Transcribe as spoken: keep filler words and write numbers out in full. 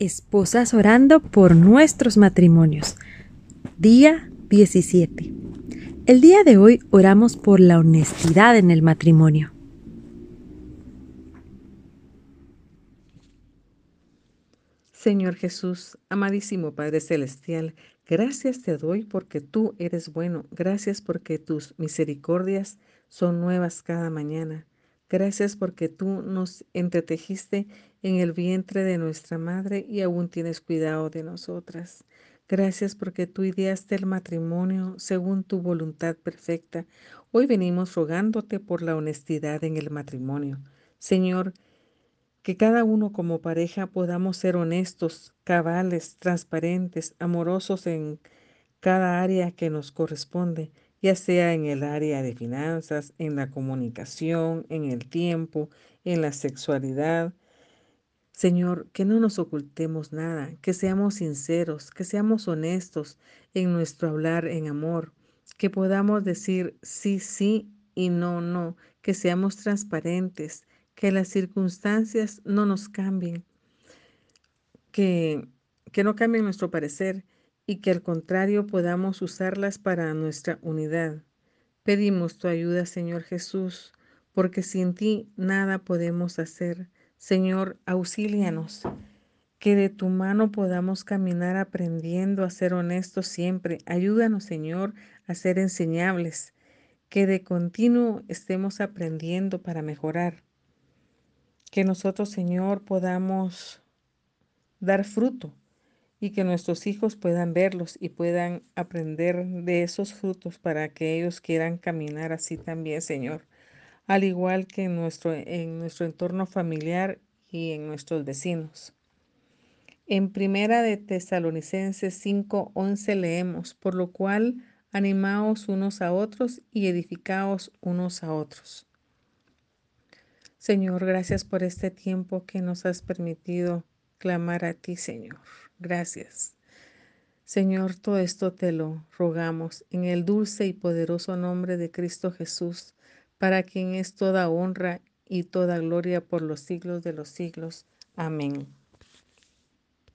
Esposas orando por nuestros matrimonios. Día diecisiete. El día de hoy oramos por la honestidad en el matrimonio. Señor Jesús, amadísimo Padre Celestial, gracias te doy porque tú eres bueno. Gracias porque tus misericordias son nuevas cada mañana. Gracias porque tú nos entretejiste en el vientre de nuestra madre y aún tienes cuidado de nosotras. Gracias porque tú ideaste el matrimonio según tu voluntad perfecta. Hoy venimos rogándote por la honestidad en el matrimonio. Señor, que cada uno como pareja podamos ser honestos, cabales, transparentes, amorosos en cada área que nos corresponde, ya sea en el área de finanzas, en la comunicación, en el tiempo, en la sexualidad. Señor, que no nos ocultemos nada, que seamos sinceros, que seamos honestos en nuestro hablar en amor, que podamos decir sí, sí y no, no, que seamos transparentes, que las circunstancias no nos cambien, que, que no cambien nuestro parecer, y que al contrario podamos usarlas para nuestra unidad. Pedimos tu ayuda, Señor Jesús, porque sin ti nada podemos hacer. Señor, auxílianos, que de tu mano podamos caminar aprendiendo a ser honestos siempre. Ayúdanos, Señor, a ser enseñables, que de continuo estemos aprendiendo para mejorar. Que nosotros, Señor, podamos dar fruto, y que nuestros hijos puedan verlos y puedan aprender de esos frutos para que ellos quieran caminar así también, Señor. Al igual que en nuestro, en nuestro entorno familiar y en nuestros vecinos. En Primera de Tesalonicenses cinco once leemos, por lo cual animaos unos a otros y edificaos unos a otros. Señor, gracias por este tiempo que nos has permitido clamar a ti, Señor. Gracias. Señor, todo esto te lo rogamos en el dulce y poderoso nombre de Cristo Jesús, para quien es toda honra y toda gloria por los siglos de los siglos. Amén.